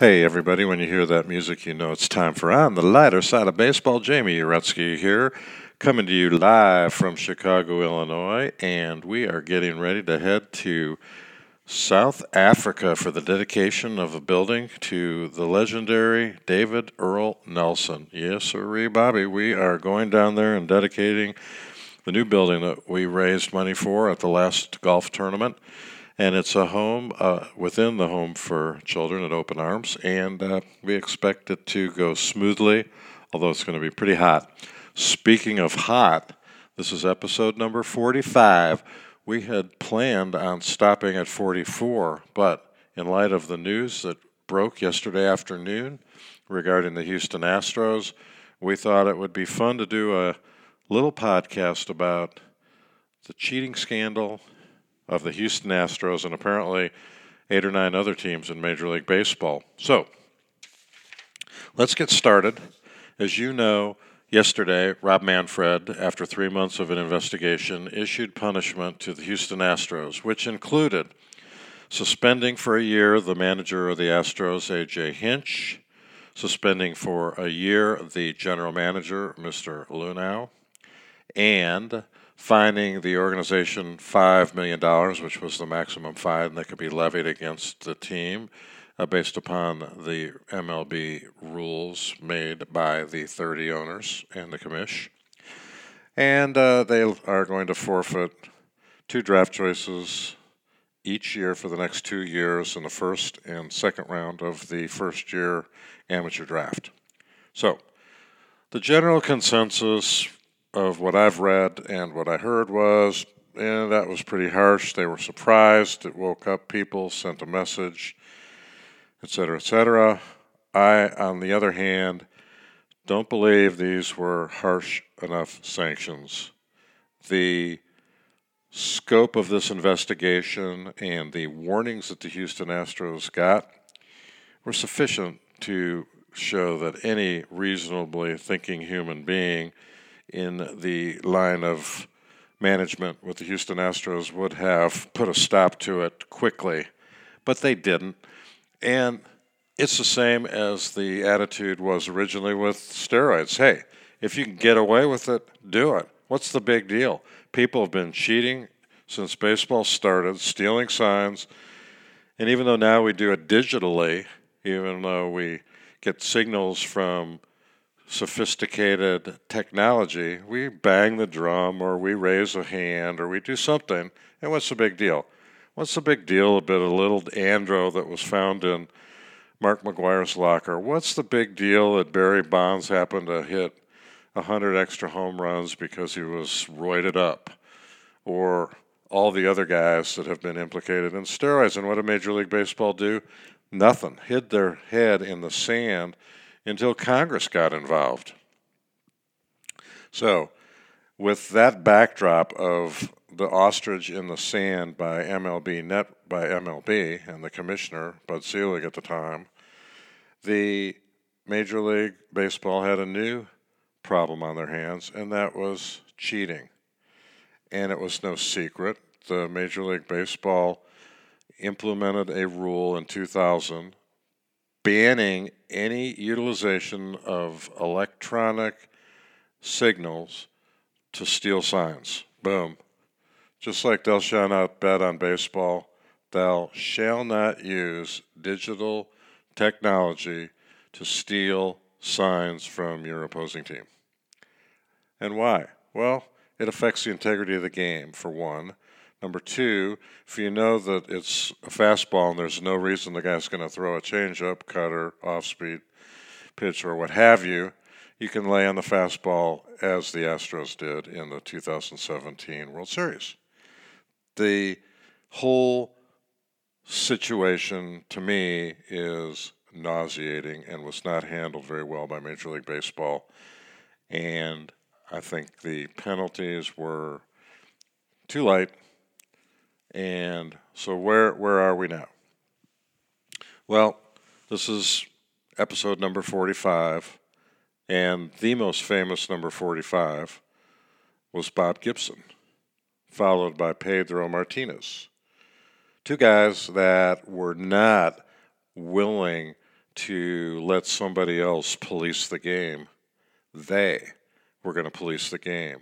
Hey, everybody, when you hear that music, you know it's time for On the Lighter Side of Baseball. Jamie Uretzky here, coming to you live from Chicago, Illinois, and we are getting ready to head to South Africa for the dedication of a building to the legendary David Earl Nelson. Yes, sir, Bobby, we are going down there and dedicating the new building that we raised money for at the last golf tournament. And it's a home within the Home for Children at Open Arms, and we expect it to go smoothly, although it's going to be pretty hot. Speaking of hot, this is episode number 45. We had planned on stopping at 44, but in light of the news that broke yesterday afternoon regarding the Houston Astros, we thought it would be fun to do a little podcast about the cheating scandal of the Houston Astros and apparently 8 or 9 other teams in Major League Baseball. So, let's get started. As you know, yesterday, Rob Manfred, after 3 months of an investigation, issued punishment to the Houston Astros, which included suspending for a year the manager of the Astros, A.J. Hinch, suspending for a year the general manager, Mr. Luhnow, and fining the organization $5 million, which was the maximum fine that could be levied against the team based upon the MLB rules made by the 30 owners and the commish. And they are going to forfeit 2 draft choices each year for the next 2 years in the first and second round of the first-year amateur draft. So the general consensus of what I've read and what I heard was, that was pretty harsh. They were surprised. It woke up people, sent a message, et cetera, et cetera. I, on the other hand, don't believe these were harsh enough sanctions. The scope of this investigation and the warnings that the Houston Astros got were sufficient to show that any reasonably thinking human being in the line of management with the Houston Astros would have put a stop to it quickly, but they didn't. And it's the same as the attitude was originally with steroids. Hey, if you can get away with it, do it. What's the big deal? People have been cheating since baseball started, stealing signs, and even though now we do it digitally, even though we get signals from sophisticated technology, we bang the drum or we raise a hand or we do something, and what's the big deal? What's the big deal about a little Andro that was found in Mark McGwire's locker? What's the big deal that Barry Bonds happened to hit 100 extra home runs because he was roided up? Or all the other guys that have been implicated in steroids. And what did Major League Baseball do? Nothing. Hid their head in the sand until Congress got involved. So, with that backdrop of the ostrich in the sand by MLB and the commissioner, Bud Selig at the time, the Major League Baseball had a new problem on their hands, and that was cheating. And it was no secret. The Major League Baseball implemented a rule in 2000 banning any utilization of electronic signals to steal signs. Boom. Just like thou shalt not bet on baseball, thou shalt not use digital technology to steal signs from your opposing team. And why? Well, it affects the integrity of the game, for one. Number two, if you know that it's a fastball and there's no reason the guy's going to throw a changeup, cutter, off-speed pitch, or what have you, you can lay on the fastball as the Astros did in the 2017 World Series. The whole situation, to me, is nauseating and was not handled very well by Major League Baseball. And I think the penalties were too light. And so where are we now? Well, this is episode number 45, and the most famous number 45 was Bob Gibson, followed by Pedro Martinez. 2 guys that were not willing to let somebody else police the game. They were going to police the game.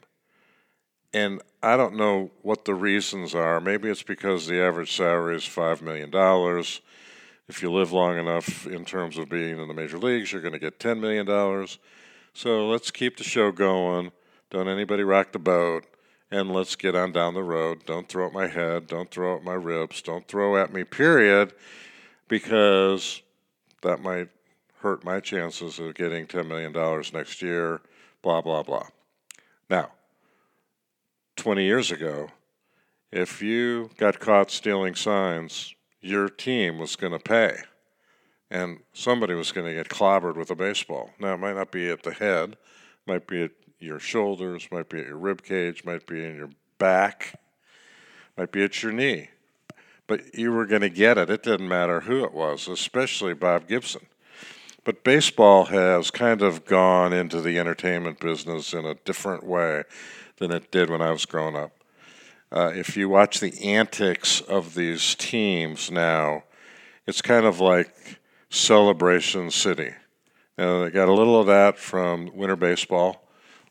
And I don't know what the reasons are. Maybe it's because the average salary is $5 million. If you live long enough in terms of being in the major leagues, you're going to get $10 million. So let's keep the show going. Don't anybody rock the boat. And let's get on down the road. Don't throw at my head. Don't throw at my ribs. Don't throw at me, period, because that might hurt my chances of getting $10 million next year, blah, blah, blah. Now, 20 years ago, if you got caught stealing signs, your team was going to pay, and somebody was going to get clobbered with a baseball. Now, it might not be at the head, it might be at your shoulders, might be at your rib cage, might be in your back, might be at your knee. But you were going to get it. It didn't matter who it was, especially Bob Gibson. But baseball has kind of gone into the entertainment business in a different way than it did when I was growing up. If you watch the antics of these teams now, it's kind of like Celebration City. They got a little of that from winter baseball,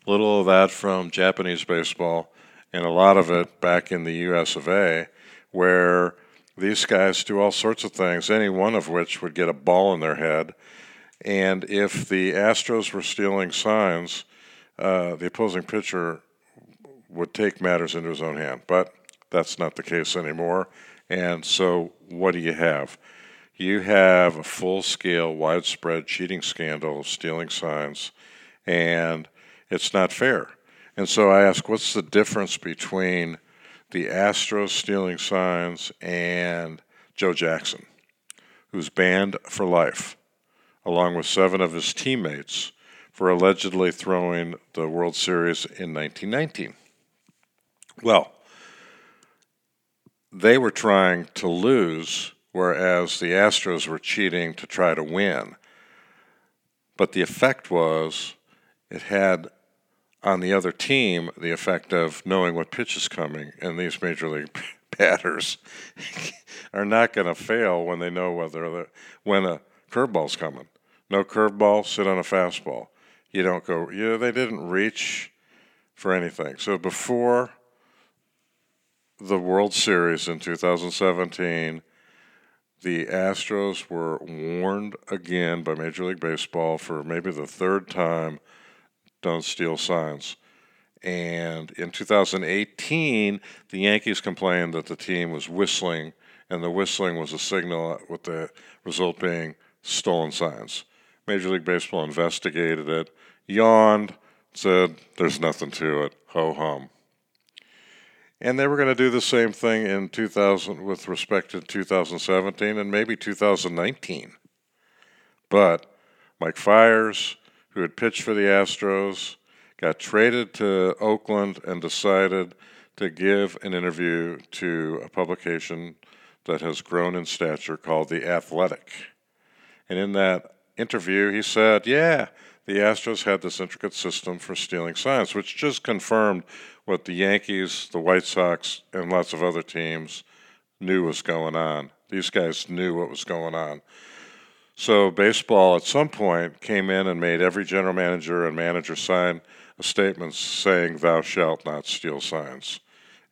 a little of that from Japanese baseball, and a lot of it back in the U.S. of A., where these guys do all sorts of things, any one of which would get a ball in their head. And if the Astros were stealing signs, the opposing pitcher would take matters into his own hand. But that's not the case anymore. And so what do you have? You have a full-scale, widespread cheating scandal of stealing signs, and it's not fair. And so I ask, what's the difference between the Astros stealing signs and Joe Jackson, who's banned for life, along with 7 of his teammates, for allegedly throwing the World Series in 1919? Well, they were trying to lose, whereas the Astros were cheating to try to win. But the effect was, it had on the other team the effect of knowing what pitch is coming, and these major league batters are not going to fail when they know when a curveball's coming. No curveball, sit on a fastball. You don't go. They didn't reach for anything. So before the World Series in 2017, the Astros were warned again by Major League Baseball for maybe the third time, don't steal signs. And in 2018, the Yankees complained that the team was whistling, and the whistling was a signal, with the result being stolen signs. Major League Baseball investigated it, yawned, said there's nothing to it, ho-hum. And they were going to do the same thing in 2000 with respect to 2017 and maybe 2019. But Mike Fiers, who had pitched for the Astros, got traded to Oakland and decided to give an interview to a publication that has grown in stature called The Athletic. And in that interview, he said, the Astros had this intricate system for stealing signs, which just confirmed what the Yankees, the White Sox, and lots of other teams knew was going on. These guys knew what was going on. So baseball at some point came in and made every general manager and manager sign a statement saying, thou shalt not steal signs,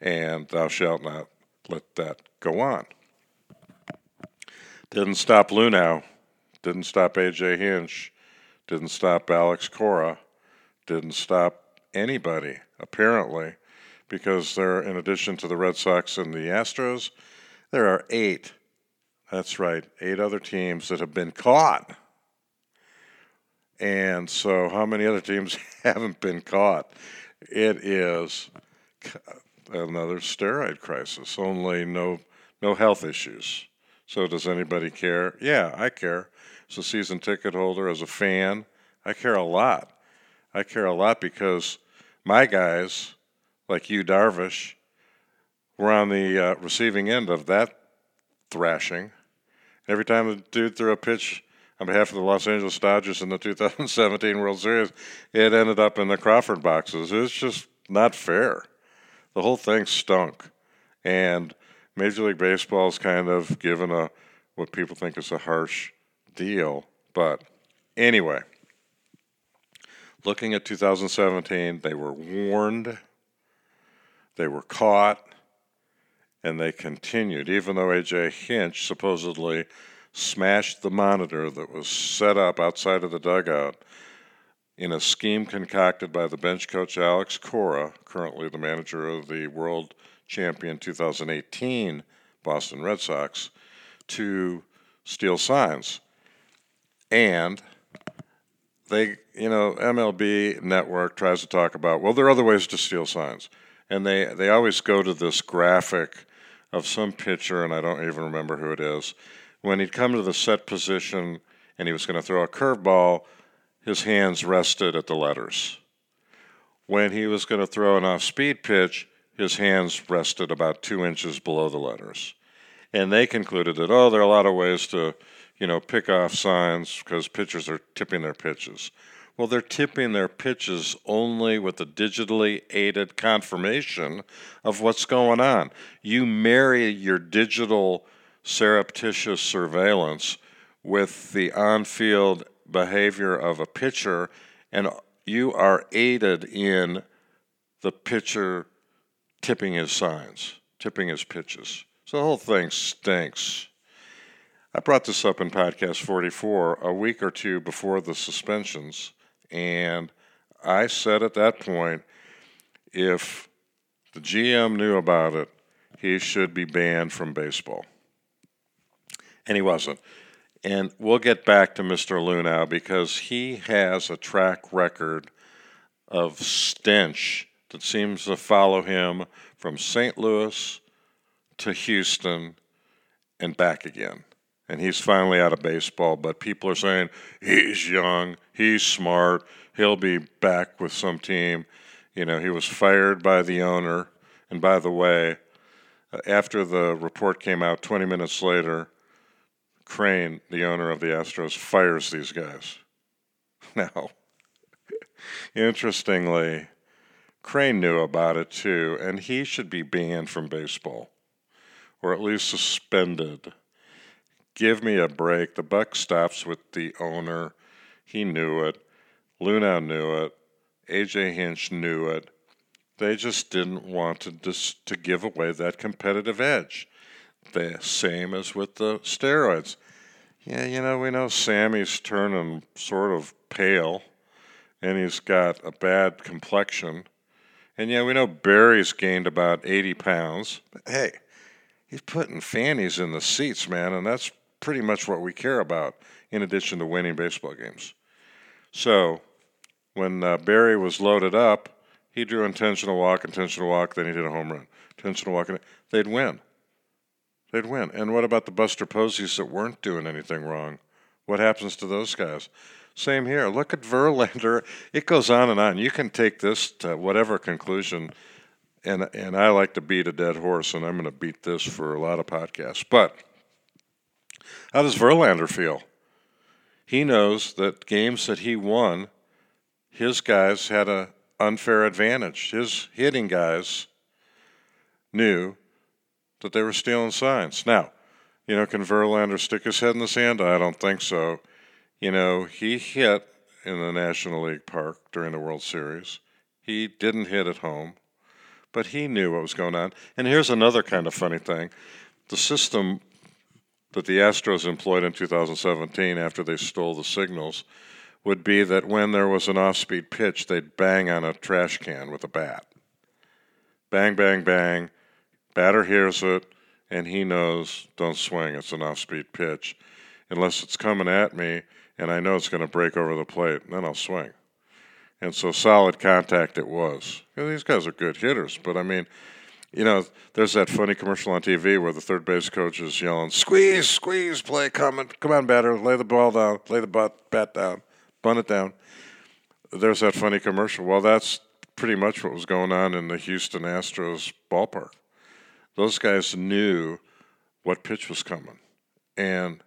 and thou shalt not let that go on. Didn't stop Luhnow. Didn't stop A.J. Hinch. Didn't stop Alex Cora, didn't stop anybody, apparently, because there, in addition to the Red Sox and the Astros, there are 8, that's right, 8 other teams that have been caught. And so how many other teams haven't been caught? It is another steroid crisis, only no health issues. So does anybody care? Yeah, I care. As a season ticket holder, as a fan, I care a lot. I care a lot because my guys, like Yu Darvish, were on the receiving end of that thrashing. Every time the dude threw a pitch on behalf of the Los Angeles Dodgers in the 2017 World Series, it ended up in the Crawford boxes. It's just not fair. The whole thing stunk. And Major League Baseball's kind of given what people think is a harsh deal But anyway, looking at 2017, they were warned, they were caught, and they continued, even though A.J. Hinch supposedly smashed the monitor that was set up outside of the dugout in a scheme concocted by the bench coach Alex Cora, currently the manager of the world champion 2018 Boston Red Sox, to steal signs. And they, you know, MLB Network tries to talk about, well, there are other ways to steal signs. And they always go to this graphic of some pitcher, and I don't even remember who it is, when he'd come to the set position and he was going to throw a curveball, his hands rested at the letters. When he was going to throw an off-speed pitch, his hands rested about 2 inches below the letters. And they concluded that, oh, there are a lot of ways to, you know, pick off signs because pitchers are tipping their pitches. Well, they're tipping their pitches only with the digitally aided confirmation of what's going on. You marry your digital surreptitious surveillance with the on-field behavior of a pitcher, and you are aided in the pitcher tipping his signs, tipping his pitches. So the whole thing stinks. I brought this up in podcast 44 a week or two before the suspensions, and I said at that point, if the GM knew about it, he should be banned from baseball. And he wasn't. And we'll get back to Mr. Luhnow because he has a track record of stench that seems to follow him from St. Louis to Houston and back again. And he's finally out of baseball, but people are saying, he's young, he's smart, he'll be back with some team. You know, he was fired by the owner. And by the way, after the report came out 20 minutes later, Crane, the owner of the Astros, fires these guys. Now, interestingly, Crane knew about it too, and he should be banned from baseball, or at least suspended. Give me a break. The buck stops with the owner. He knew it. Luhnow knew it. A.J. Hinch knew it. They just didn't want to give away that competitive edge. The same as with the steroids. Yeah, you know, we know Sammy's turning sort of pale, and he's got a bad complexion. And yeah, we know Barry's gained about 80 pounds. But hey, he's putting fannies in the seats, man, and that's pretty much what we care about, in addition to winning baseball games. So when Barry was loaded up, he drew intentional walk, then he did a home run. Intentional walk, they'd win. They'd win. And what about the Buster Poseys that weren't doing anything wrong? What happens to those guys? Same here. Look at Verlander. It goes on and on. You can take this to whatever conclusion, and I like to beat a dead horse, and I'm going to beat this for a lot of podcasts. But how does Verlander feel? He knows that games that he won, his guys had an unfair advantage. His hitting guys knew that they were stealing signs. Now, you know, can Verlander stick his head in the sand? I don't think so. You know, he hit in the National League Park during the World Series. He didn't hit at home, but he knew what was going on. And here's another kind of funny thing. The system that the Astros employed in 2017 after they stole the signals would be that when there was an off-speed pitch, they'd bang on a trash can with a bat. Bang, bang, bang. Batter hears it, and he knows, don't swing. It's an off-speed pitch. Unless it's coming at me, and I know it's going to break over the plate, then I'll swing. And so solid contact it was. You know, these guys are good hitters, but I mean, you know, there's that funny commercial on TV where the third base coach is yelling, squeeze, squeeze, play coming. Come on, batter, lay the ball down, lay the bat down, bunt it down. There's that funny commercial. Well, that's pretty much what was going on in the Houston Astros ballpark. Those guys knew what pitch was coming, and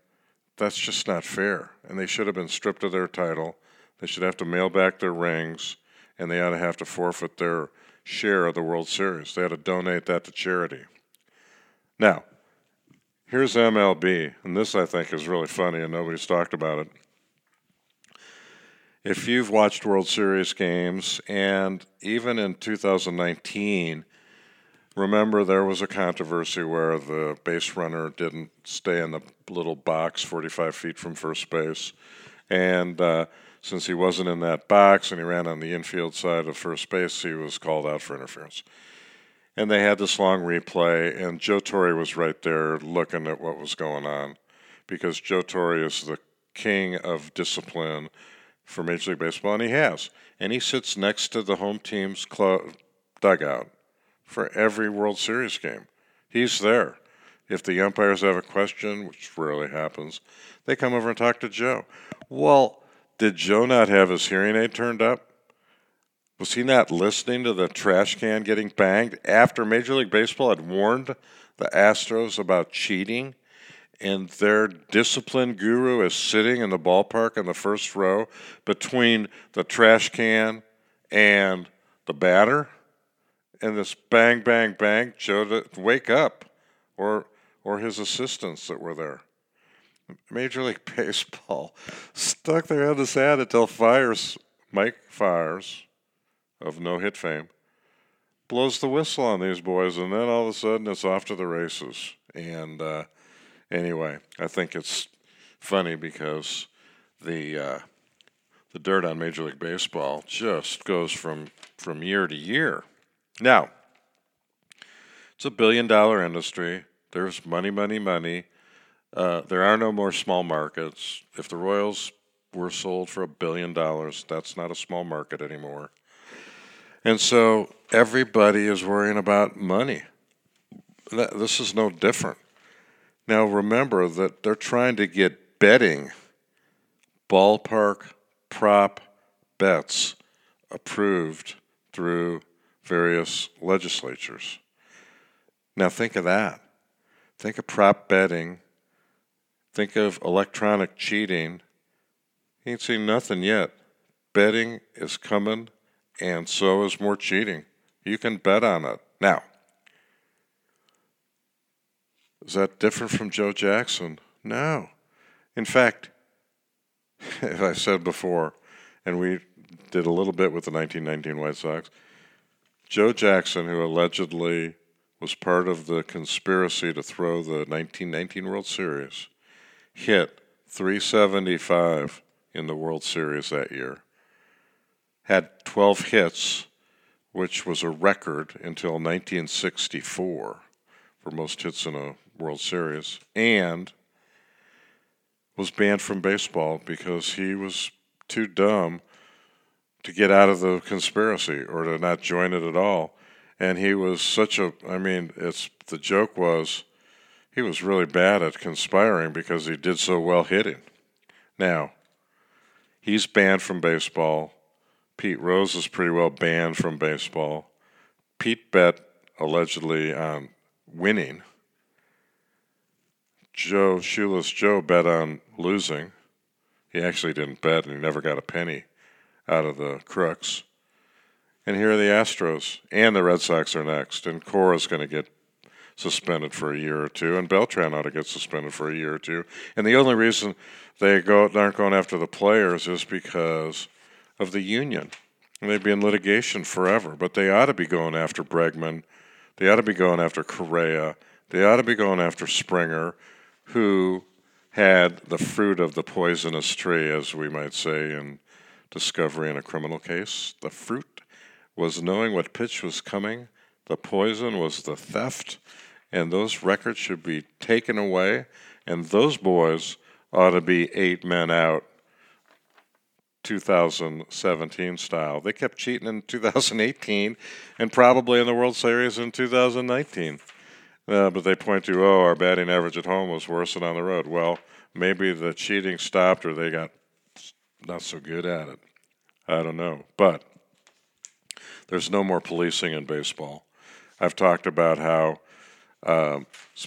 that's just not fair. And they should have been stripped of their title. They should have to mail back their rings, and they ought to have to forfeit their share of the World Series. They ought to donate that to charity. Now, here's MLB, and this I think is really funny, and nobody's talked about it. if you've watched World Series games, and even in 2019, remember there was a controversy where the base runner didn't stay in the little box 45 feet from first base. And since he wasn't in that box and he ran on the infield side of first base, he was called out for interference. And they had this long replay, and Joe Torre was right there looking at what was going on, because Joe Torre is the king of discipline for Major League Baseball, and he has. And he sits next to the home team's dugout for every World Series game. He's there. If the umpires have a question, which rarely happens, they come over and talk to Joe. Well, did Joe not have his hearing aid turned up? Was he not listening to the trash can getting banged after Major League Baseball had warned the Astros about cheating, and their discipline guru is sitting in the ballpark in the first row between the trash can and the batter? And this bang, bang, bang, Joe to wake up, or his assistants that were there. Major League Baseball stuck their head in the sand until Mike Fiers, of no-hit fame, blows the whistle on these boys, and then all of a sudden it's off to the races. And anyway, I think it's funny because the dirt on Major League Baseball just goes from year to year. Now, it's a billion-dollar industry. There's money, money, money. There are no more small markets. If the Royals were sold for $1 billion, that's not a small market anymore. And so everybody is worrying about money. This is no different. Now remember that they're trying to get betting, ballpark prop bets, approved through various legislatures. Now think of that. Think of prop betting. Think of electronic cheating. You ain't seen nothing yet. Betting is coming. And so is more cheating. You can bet on it. Now, is that different from Joe Jackson? No. In fact, as I said before, and we did a little bit with the 1919 White Sox, Joe Jackson, who allegedly was part of the conspiracy to throw the 1919 World Series, hit 375 in the World Series that year. Had 12 hits, which was a record until 1964 for most hits in a World Series, and was banned from baseball because he was too dumb to get out of the conspiracy or to not join it at all. And he was the joke was he was really bad at conspiring because he did so well hitting. Now, he's banned from baseball. Pete Rose is pretty well banned from baseball. Pete bet allegedly on winning. Joe, Shoeless Joe, bet on losing. He actually didn't bet, and he never got a penny out of the crooks. And here are the Astros, and the Red Sox are next. And Cora's going to get suspended for a year or two, and Beltran ought to get suspended for a year or two. And the only reason they aren't going after the players is because of the union, and they'd be in litigation forever. But they ought to be going after Bregman. They ought to be going after Correa. They ought to be going after Springer, who had the fruit of the poisonous tree, as we might say in discovery in a criminal case. The fruit was knowing what pitch was coming. The poison was the theft, and those records should be taken away, and those boys ought to be 8 men out 2017 style. They kept cheating in 2018 and probably in the World Series in 2019. But they point to, our batting average at home was worse than on the road. Well, maybe the cheating stopped or they got not so good at it. I don't know. But there's no more policing in baseball. I've talked about how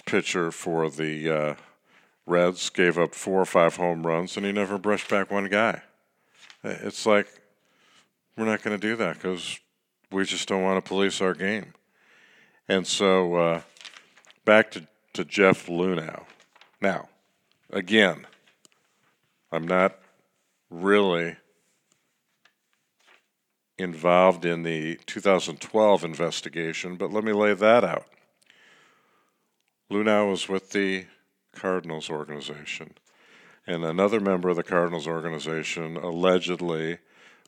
pitcher for the Reds gave up 4 or 5 home runs and he never brushed back one guy. It's like we're not going to do that because we just don't want to police our game. And so back to Jeff Luhnow. Now, again, I'm not really involved in the 2012 investigation, but let me lay that out. Luhnow was with the Cardinals organization, and another member of the Cardinals organization allegedly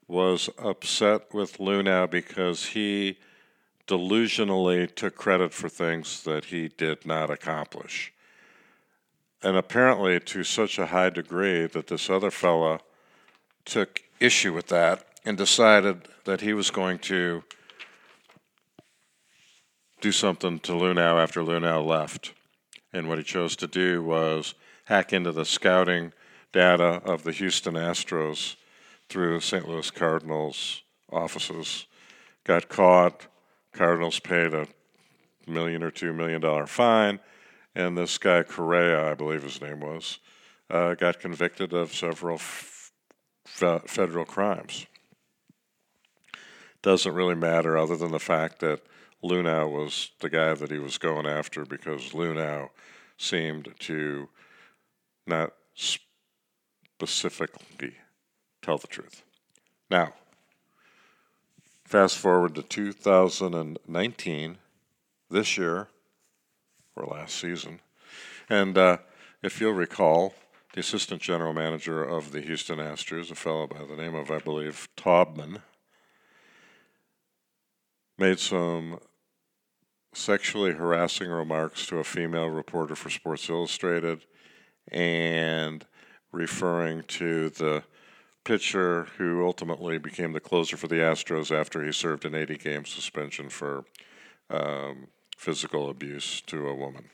was upset with Luhnow because he delusionally took credit for things that he did not accomplish. And apparently to such a high degree that this other fella took issue with that and decided that he was going to do something to Luhnow after Luhnow left. And what he chose to do was hack into the scouting data of the Houston Astros through St. Louis Cardinals offices, got caught. Cardinals paid $1 or $2 million fine, and this guy Correa, I believe his name was, got convicted of several federal crimes. Doesn't really matter other than the fact that Luhnow was the guy that he was going after because Luhnow seemed to not specifically tell the truth. Now, fast forward to 2019, this year, or last season, and if you'll recall, the assistant general manager of the Houston Astros, a fellow by the name of, I believe, Taubman, made some sexually harassing remarks to a female reporter for Sports Illustrated and referring to the pitcher who ultimately became the closer for the Astros after he served an 80-game suspension for physical abuse to a woman.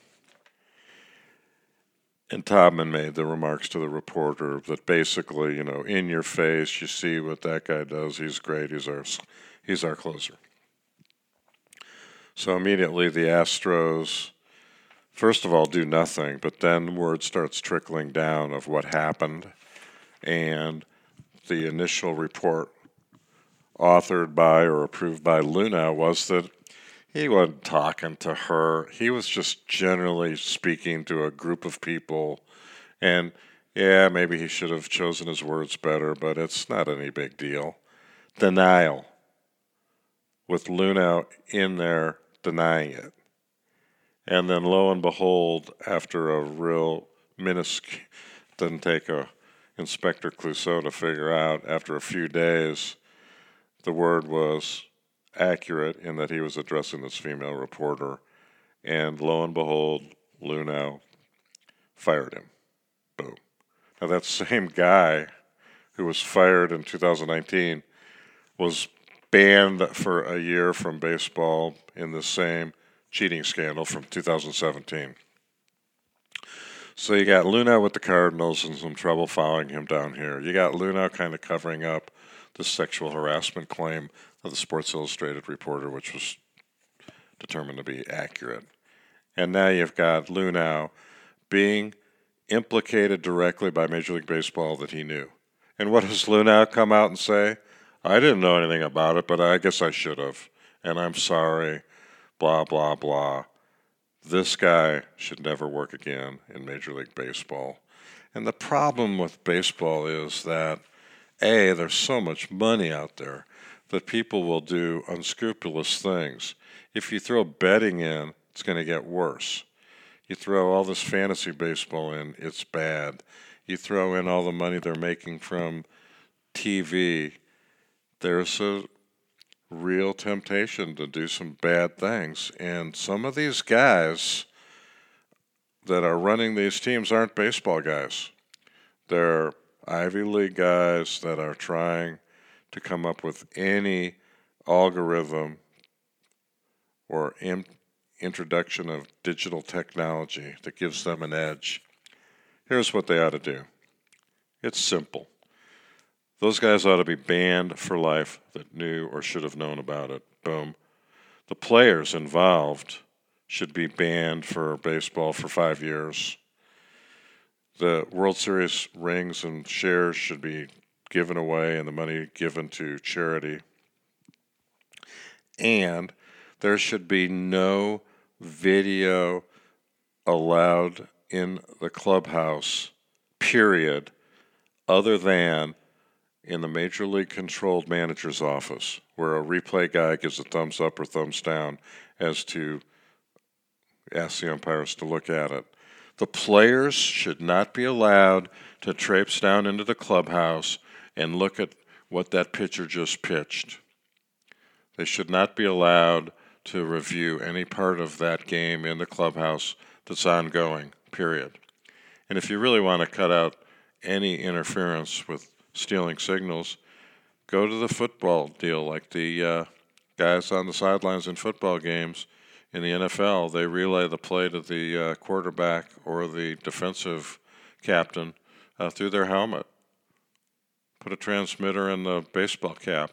And Taubman made the remarks to the reporter that basically, you know, in your face, you see what that guy does, he's great, he's our closer. So immediately the Astros, first of all, do nothing, but then word starts trickling down of what happened, and the initial report authored by or approved by Luhnow was that he wasn't talking to her. He was just generally speaking to a group of people. And, yeah, maybe he should have chosen his words better, but it's not any big deal. Denial. With Luhnow in there denying it. And then, lo and behold, after a real minuscule, doesn't take a Inspector Clouseau to figure out, after a few days, the word was accurate in that he was addressing this female reporter, and lo and behold, Luhnow fired him. Boom. Now that same guy who was fired in 2019 was banned for a year from baseball in the same cheating scandal from 2017. So you got Luhnow with the Cardinals and some trouble following him down here. You got Luhnow kind of covering up the sexual harassment claim of the Sports Illustrated reporter, which was determined to be accurate. And now you've got Luhnow being implicated directly by Major League Baseball that he knew. And what does Luhnow come out and say? I didn't know anything about it, but I guess I should have. And I'm sorry, blah, blah, blah. This guy should never work again in Major League Baseball. And the problem with baseball is that, A, there's so much money out there that people will do unscrupulous things. If you throw betting in, it's going to get worse. You throw all this fantasy baseball in, it's bad. You throw in all the money they're making from TV, there's a real temptation to do some bad things. And some of these guys that are running these teams aren't baseball guys. They're Ivy League guys that are trying to come up with any algorithm or introduction of digital technology that gives them an edge. Here's what they ought to do. It's simple. Those guys ought to be banned for life that knew or should have known about it. Boom. The players involved should be banned for baseball for 5 years. The World Series rings and shares should be given away and the money given to charity. And there should be no video allowed in the clubhouse, period, other than in the major league controlled manager's office, where a replay guy gives a thumbs up or thumbs down as to ask the umpires to look at it. The players should not be allowed to traipse down into the clubhouse and look at what that pitcher just pitched. They should not be allowed to review any part of that game in the clubhouse that's ongoing, period. And if you really want to cut out any interference with stealing signals, go to the football deal, like the guys on the sidelines in football games. In the NFL, they relay the play to the quarterback or the defensive captain through their helmet. Put a transmitter in the baseball cap,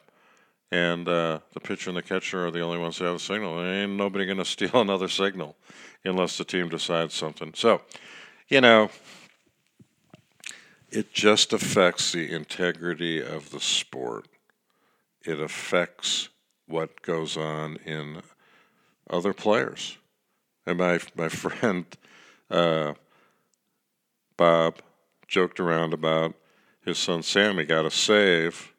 and the pitcher and the catcher are the only ones that have a signal. And ain't nobody going to steal another signal unless the team decides something. So, you know, it just affects the integrity of the sport. It affects what goes on in other players. And my friend Bob joked around about his son Sammy got a save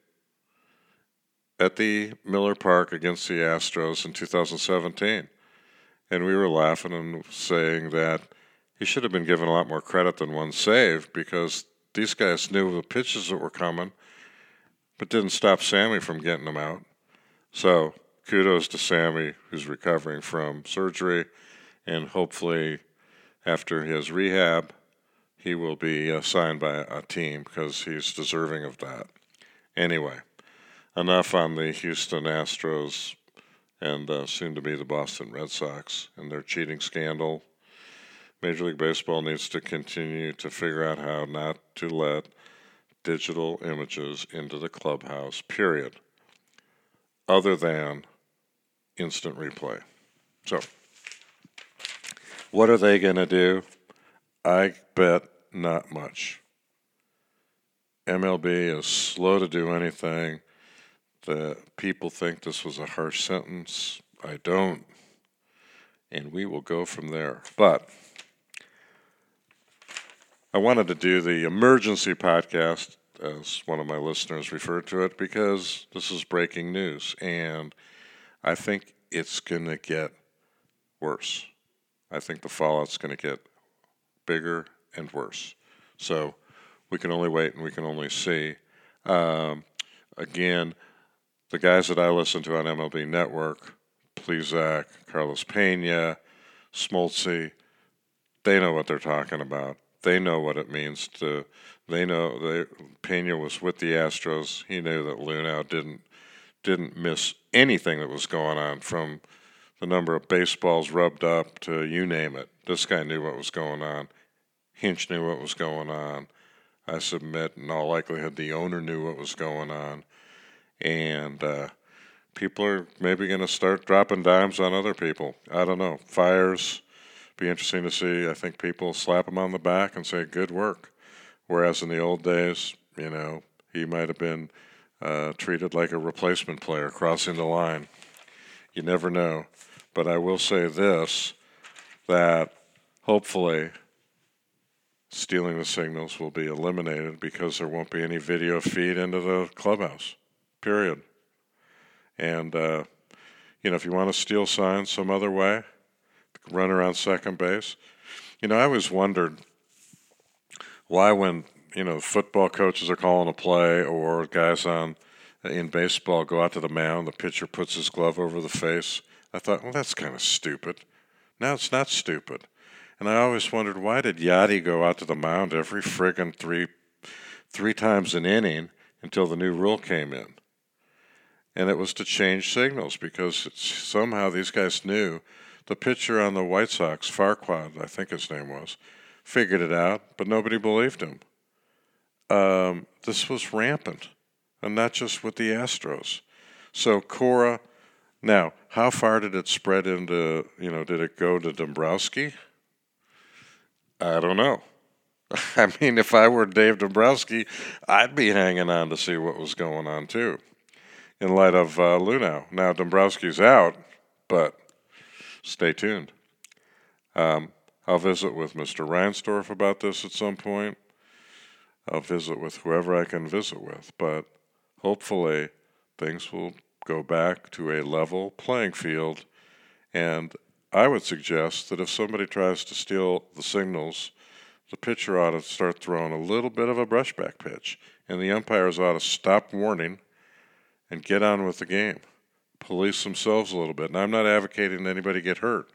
at the Miller Park against the Astros in 2017. And we were laughing and saying that he should have been given a lot more credit than one save, because these guys knew the pitches that were coming but didn't stop Sammy from getting them out. So kudos to Sammy, who's recovering from surgery, and hopefully after his rehab, he will be signed by a team, because he's deserving of that. Anyway, enough on the Houston Astros and soon to be the Boston Red Sox and their cheating scandal. Major League Baseball needs to continue to figure out how not to let digital images into the clubhouse, period, other than instant replay. So, what are they going to do? I bet not much. MLB is slow to do anything. The people think this was a harsh sentence. I don't. And we will go from there. But I wanted to do the emergency podcast, as one of my listeners referred to it, because this is breaking news, and I think it's going to get worse. I think the fallout's going to get bigger and worse. So we can only wait and we can only see. Again, the guys that I listen to on MLB Network, Plezak, Carlos Pena, Smoltzy, they know what they're talking about. They know what it means to. They know Pena was with the Astros. He knew that Luhnow didn't miss anything that was going on, from the number of baseballs rubbed up to you name it. This guy knew what was going on. Hinch knew what was going on. I submit, in all likelihood, the owner knew what was going on, and people are maybe going to start dropping dimes on other people. I don't know. Fiers. Be interesting to see. I think people slap him on the back and say, good work. Whereas in the old days, you know, he might have been treated like a replacement player crossing the line. You never know. But I will say this, that hopefully stealing the signals will be eliminated, because there won't be any video feed into the clubhouse, period. And, you know, if you want to steal signs some other way, run around second base. You know, I always wondered why, when, you know, football coaches are calling a play, or guys in baseball go out to the mound, the pitcher puts his glove over the face. I thought, well, that's kind of stupid. Now it's not stupid. And I always wondered, why did Yachty go out to the mound every friggin' three times an inning until the new rule came in? And it was to change signals, because somehow these guys knew. The pitcher on the White Sox, Farquad, I think his name was, figured it out, but nobody believed him. This was rampant, and not just with the Astros. So Cora, now, how far did it spread into, you know, did it go to Dombrowski? I don't know. I mean, if I were Dave Dombrowski, I'd be hanging on to see what was going on, too, in light of Luhnow. Now, Dombrowski's out, but stay tuned. I'll visit with Mr. Reinsdorf about this at some point. I'll visit with whoever I can visit with. But hopefully things will go back to a level playing field. And I would suggest that if somebody tries to steal the signals, the pitcher ought to start throwing a little bit of a brushback pitch, and the umpires ought to stop warning and get on with the game. Police themselves a little bit. And I'm not advocating that anybody get hurt.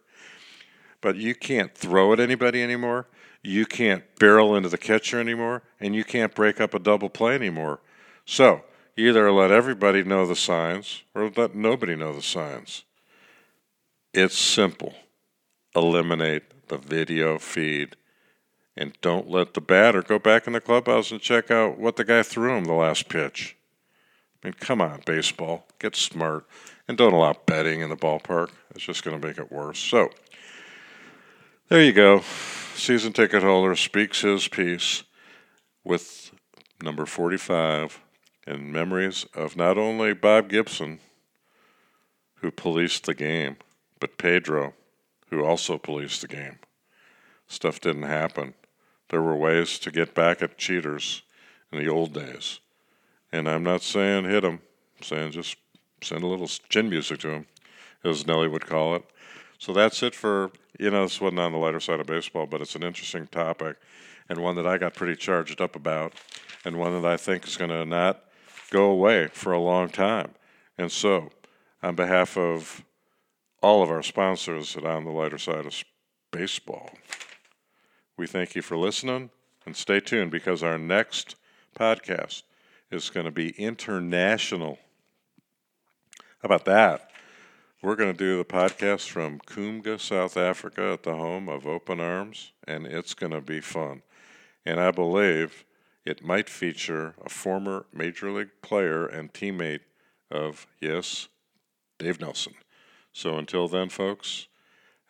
But you can't throw at anybody anymore. You can't barrel into the catcher anymore. And you can't break up a double play anymore. So either let everybody know the signs or let nobody know the signs. It's simple. Eliminate the video feed. And don't let the batter go back in the clubhouse and check out what the guy threw him the last pitch. I mean, come on, baseball. Get smart. And don't allow betting in the ballpark. It's just going to make it worse. So, there you go. Season ticket holder speaks his piece with number 45 and memories of not only Bob Gibson, who policed the game, but Pedro, who also policed the game. Stuff didn't happen. There were ways to get back at cheaters in the old days. And I'm not saying hit him. I'm saying just send a little chin music to him, as Nelly would call it. So that's it for, this wasn't on the lighter side of baseball, but it's an interesting topic and one that I got pretty charged up about and one that I think is going to not go away for a long time. And so, on behalf of all of our sponsors at On the Lighter Side of Baseball, we thank you for listening and stay tuned because our next podcast is going to be international. How about that? We're going to do the podcast from Kumga, South Africa, at the home of Open Arms, and it's going to be fun. And I believe it might feature a former Major League player and teammate of, yes, Dave Nelson. So until then, folks,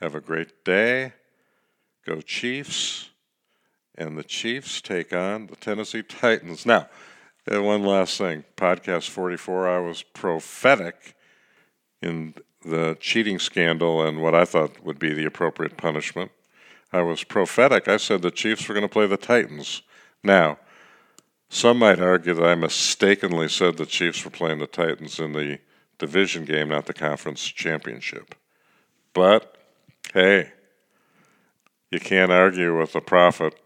have a great day. Go Chiefs, and the Chiefs take on the Tennessee Titans. Now, one last thing. Podcast 44, I was prophetic in the cheating scandal and what I thought would be the appropriate punishment. I was prophetic. I said the Chiefs were going to play the Titans. Now, some might argue that I mistakenly said the Chiefs were playing the Titans in the division game, not the conference championship. But, hey, you can't argue with a prophet.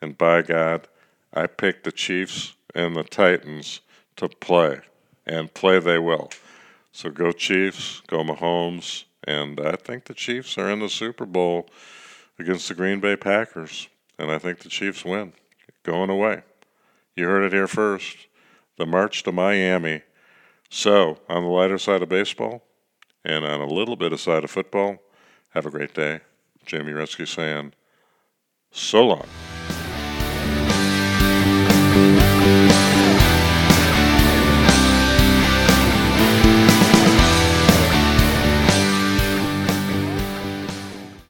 And by God, I picked the Chiefs and the Titans to play, and play they will. So go Chiefs, go Mahomes, and I think the Chiefs are in the Super Bowl against the Green Bay Packers, and I think the Chiefs win, going away. You heard it here first, the march to Miami. So, on the lighter side of baseball, and on a little bit of side of football, have a great day. Jamie Uretzky saying, so long.